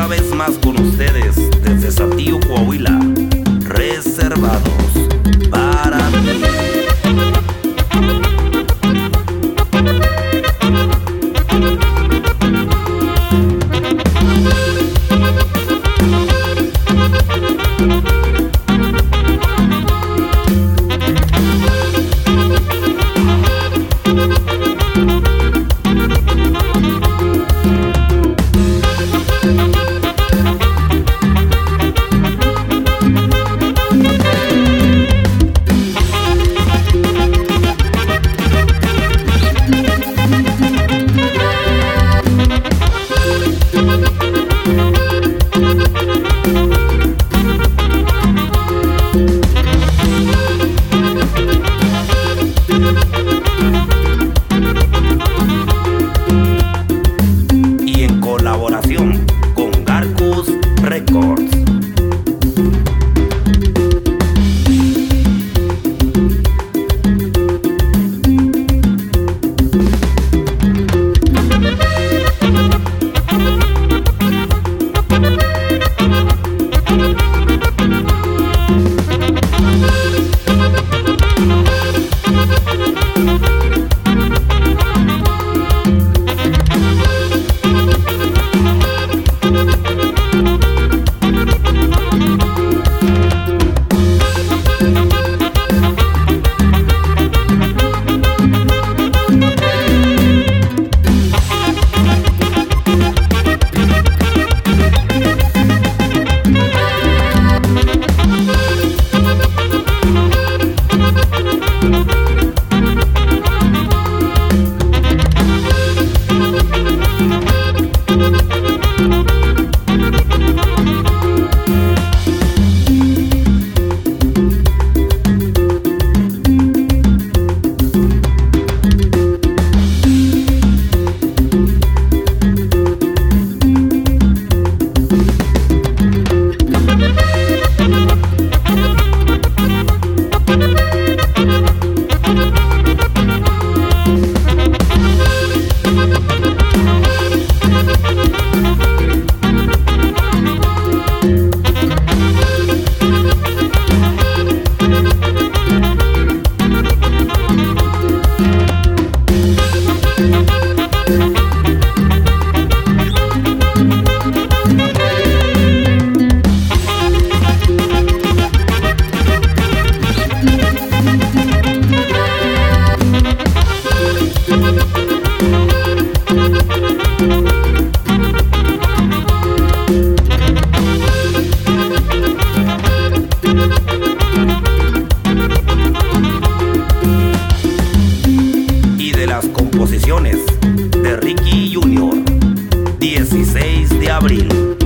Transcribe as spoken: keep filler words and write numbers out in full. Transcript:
una vez más con ustedes desde Saltillo, Coahuila, Reservados. Composiciones de Ricky Junior, dieciséis de abril.